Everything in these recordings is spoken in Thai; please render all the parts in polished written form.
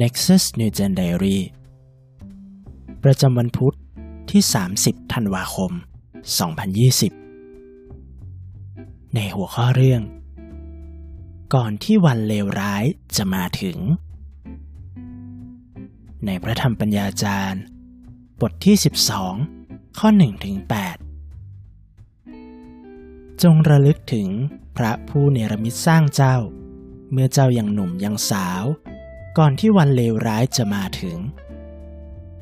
Nexus NewGen Diary ประจำวันพุธที่30ธันวาคม2020ในหัวข้อเรื่องก่อนที่วันเลวร้ายจะมาถึงในพระธรรมปัญญาจารย์บทที่12ข้อ 1-8 จงระลึกถึงพระผู้เนรมิตสร้างเจ้าเมื่อเจ้ายังหนุ่มยังสาวก่อนที่วันเลวร้ายจะมาถึง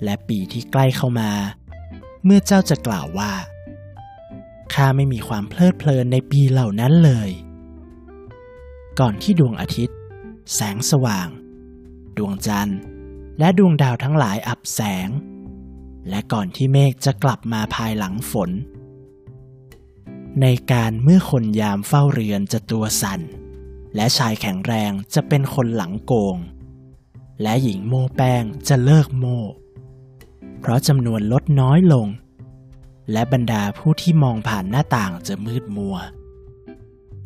และปีที่ใกล้เข้ามาเมื่อเจ้าจะกล่าวว่าข้าไม่มีความเพลิดเพลินในปีเหล่านั้นเลยก่อนที่ดวงอาทิตย์แสงสว่างดวงจันทร์และดวงดาวทั้งหลายอับแสงและก่อนที่เมฆจะกลับมาภายหลังฝนในการเมื่อคนยามเฝ้าเรือนจะตัวสั่นและชายแข็งแรงจะเป็นคนหลังโกงและหญิงโม้แป้งจะเลิกโม้เพราะจำนวนลดน้อยลงและบรรดาผู้ที่มองผ่านหน้าต่างจะมืดมัว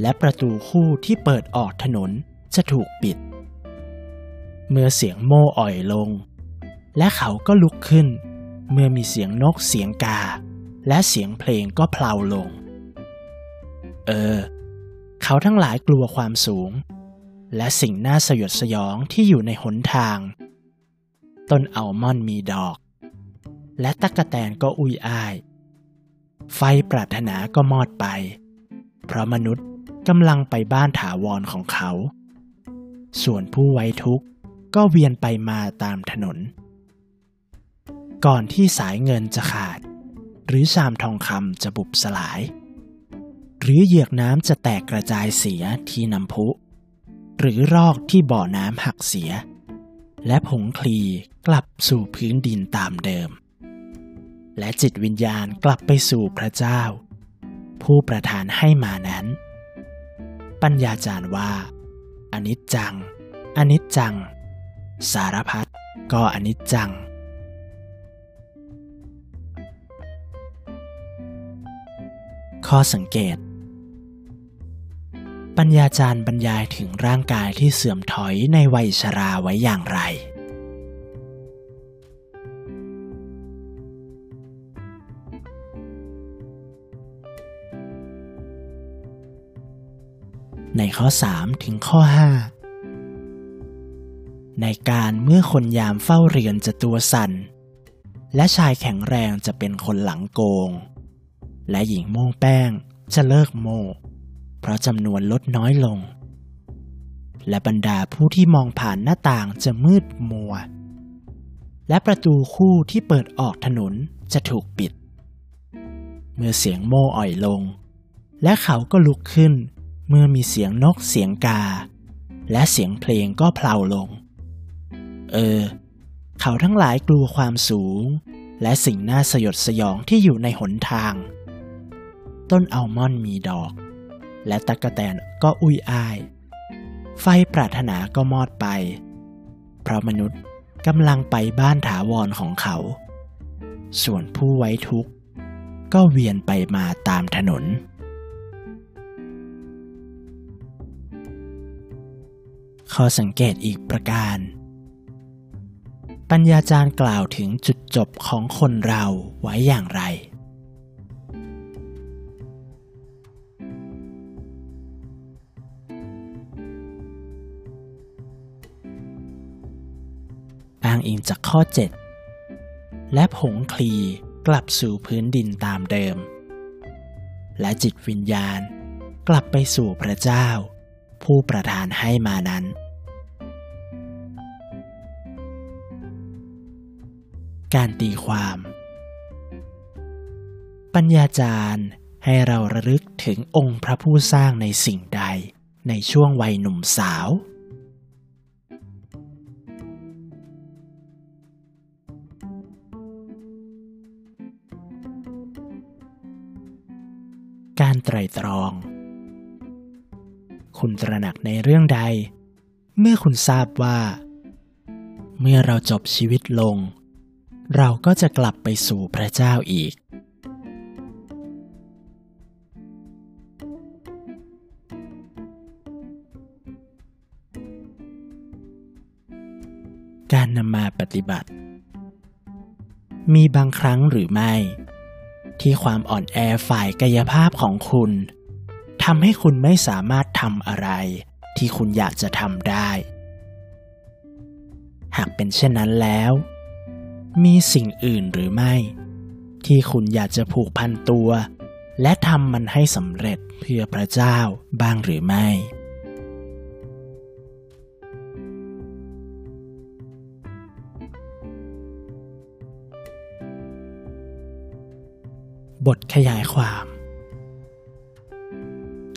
และประตูคู่ที่เปิดออกถนนจะถูกปิดเมื่อเสียงโม่อ่อยลงและเขาก็ลุกขึ้นเมื่อมีเสียงนกเสียงกาและเสียงเพลงก็เพลาลงเขาทั้งหลายกลัวความสูงและสิ่งน่าสยดสยองที่อยู่ในหนทางต้นอัลมอนด์มีดอกและตั๊กแตนก็อุ้ยอ้ายไฟปรารถนาก็มอดไปเพราะมนุษย์กำลังไปบ้านถาวรของเขาส่วนผู้ไว้ทุกข์ก็เวียนไปมาตามถนนก่อนที่สายเงินจะขาดหรือชามทองคำจะบุบสลายหรือเหยือกน้ำจะแตกกระจายเสียที่น้ำพุหรือรอกที่บ่อน้ำหักเสียและผงคลีกลับสู่พื้นดินตามเดิมและจิตวิญญาณกลับไปสู่พระเจ้าผู้ประทานให้มานั้นปัญญาจารย์ว่าอนิจจังอนิจจังสารพัดก็อนิจจังข้อสังเกตปัญญาจารย์บรรยายถึงร่างกายที่เสื่อมถอยในวัยชราไว้อย่างไรในข้อ3ถึงข้อ5ในการเมื่อคนยามเฝ้าเรือนจะตัวสั่นและชายแข็งแรงจะเป็นคนหลังโกงและหญิงโม้แป้งจะเลิกโม้เพราะจำนวนลดน้อยลงและบรรดาผู้ที่มองผ่านหน้าต่างจะมืดมัวและประตูคู่ที่เปิดออกถนนจะถูกปิดเมื่อเสียงโม้อ่อยลงและเขาก็ลุกขึ้นเมื่อมีเสียงนกเสียงกาและเสียงเพลงก็เพลาลงเขาทั้งหลายกลัวความสูงและสิ่งน่าสยดสยองที่อยู่ในหนทางต้นอัลมอนด์มีดอกและตั๊กแตนก็อุ้ยอ้ายไฟปรารถนาก็มอดไปเพราะมนุษย์กำลังไปบ้านถาวรของเขาส่วนผู้ไว้ทุกข์ก็เวียนไปมาตามถนนข้อสังเกตอีกประการปัญญาจารย์กล่าวถึงจุดจบของคนเราไว้อย่างไรอ้างอิงจากข้อ7และผงคลีกลับสู่พื้นดินตามเดิมและจิตวิญญาณกลับไปสู่พระเจ้าผู้ประทานให้มานั้นการตีความปัญญาจารย์ให้เราระลึกถึงองค์พระผู้สร้างในสิ่งใดในช่วงวัยหนุ่มสาวการไตร่ตรองคุณตระหนักในเรื่องใดเมื่อคุณทราบว่าเมื่อเราจบชีวิตลงเราก็จะกลับไปสู่พระเจ้าอีก การนำมาปฏิบัติมีบางครั้งหรือไม่ที่ความอ่อนแอฝ่ายกายภาพของคุณทำให้คุณไม่สามารถทำอะไรที่คุณอยากจะทำได้หากเป็นเช่นนั้นแล้วมีสิ่งอื่นหรือไม่ที่คุณอยากจะผูกพันตัวและทำมันให้สำเร็จเพื่อพระเจ้าบ้างหรือไม่บทขยายความ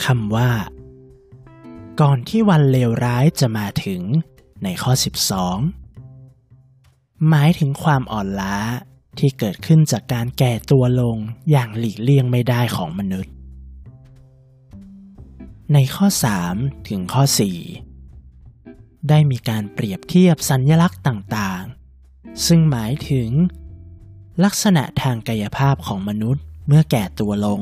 คำว่าก่อนที่วันเลวร้ายจะมาถึงในข้อ12หมายถึงความอ่อนล้าที่เกิดขึ้นจากการแก่ตัวลงอย่างหลีกเลี่ยงไม่ได้ของมนุษย์ในข้อ3ถึงข้อ4ได้มีการเปรียบเทียบสัญลักษณ์ต่างๆซึ่งหมายถึงลักษณะทางกายภาพของมนุษย์เมื่อแก่ตัวลง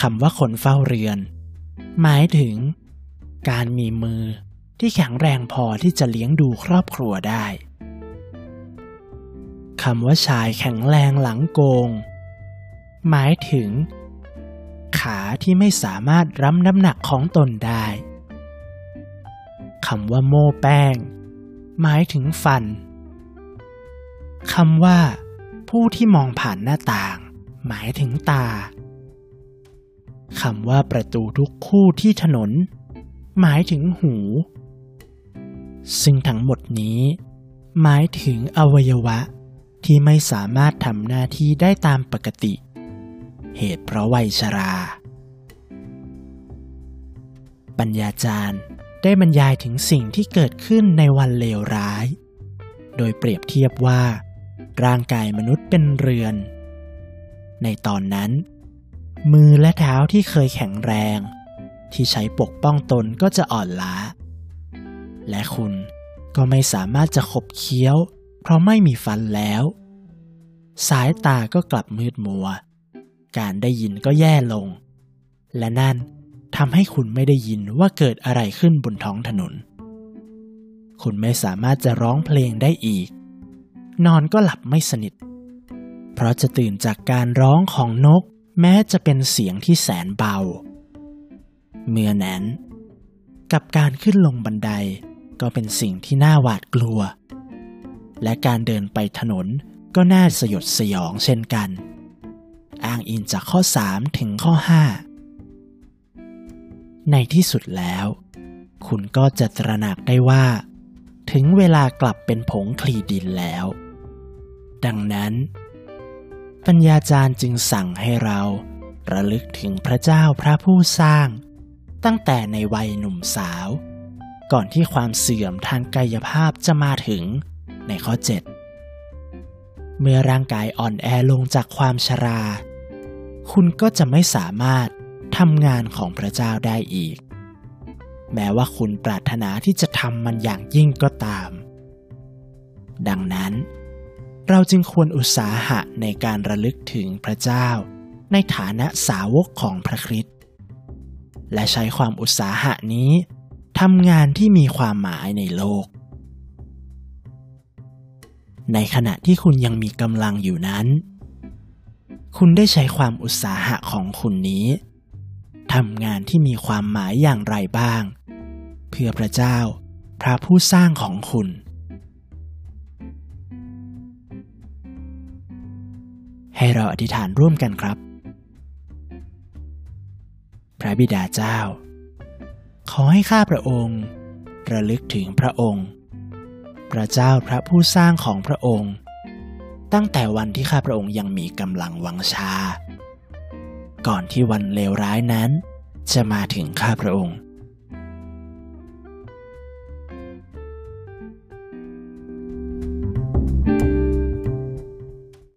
คำว่าคนเฝ้าเรือนหมายถึงการมีมือที่แข็งแรงพอที่จะเลี้ยงดูครอบครัวได้คำว่าชายแข็งแรงหลังโกงหมายถึงขาที่ไม่สามารถรับน้ำหนักของตนได้คำว่าโม่แป้งหมายถึงฟันคำว่าผู้ที่มองผ่านหน้าต่างหมายถึงตาคำว่าประตูทุกคู่ที่ถนนหมายถึงหูซึ่งทั้งหมดนี้หมายถึงอวัยวะที่ไม่สามารถทำหน้าที่ได้ตามปกติเหตุเพราะวัยชราปัญญาจารย์ได้บรรยายถึงสิ่งที่เกิดขึ้นในวันเลวร้ายโดยเปรียบเทียบว่าร่างกายมนุษย์เป็นเรือนในตอนนั้นมือและเท้าที่เคยแข็งแรงที่ใช้ปกป้องตนก็จะอ่อนล้าและคุณก็ไม่สามารถจะขบเคี้ยวเพราะไม่มีฟันแล้วสายตาก็กลับมืดมัวการได้ยินก็แย่ลงและนั่นทำให้คุณไม่ได้ยินว่าเกิดอะไรขึ้นบนท้องถนนคุณไม่สามารถจะร้องเพลงได้อีกนอนก็หลับไม่สนิทเพราะจะตื่นจากการร้องของนกแม้จะเป็นเสียงที่แสนเบาเมื่อนั้นกับการขึ้นลงบันไดก็เป็นสิ่งที่น่าหวาดกลัวและการเดินไปถนนก็น่าสยดสยองเช่นกันอ้างอิงจากข้อ3ถึงข้อ5ในที่สุดแล้วคุณก็จะตระหนักได้ว่าถึงเวลากลับเป็นผงคลีดินแล้วดังนั้นปัญญาจารย์จึงสั่งให้เราระลึกถึงพระเจ้าพระผู้สร้างตั้งแต่ในวัยหนุ่มสาวก่อนที่ความเสื่อมทางกายภาพจะมาถึงในข้อ7เมื่อร่างกายอ่อนแอลงจากความชราคุณก็จะไม่สามารถทำงานของพระเจ้าได้อีกแม้ว่าคุณปรารถนาที่จะทำมันอย่างยิ่งก็ตามดังนั้นเราจึงควรอุตสาหะในการระลึกถึงพระเจ้าในฐานะสาวกของพระคริสต์และใช้ความอุตสาหะนี้ทำงานที่มีความหมายในโลกในขณะที่คุณยังมีกำลังอยู่นั้นคุณได้ใช้ความอุตสาหะของคุณนี้ทำงานที่มีความหมายอย่างไรบ้างเพื่อพระเจ้าพระผู้สร้างของคุณให้เราอธิษฐานร่วมกันครับพระบิดาเจ้าขอให้ข้าพระองค์ระลึกถึงพระองค์พระเจ้าพระผู้สร้างของพระองค์ตั้งแต่วันที่ข้าพระองค์ยังมีกำลังวังชาก่อนที่วันเลวร้ายนั้นจะมาถึงข้าพระองค์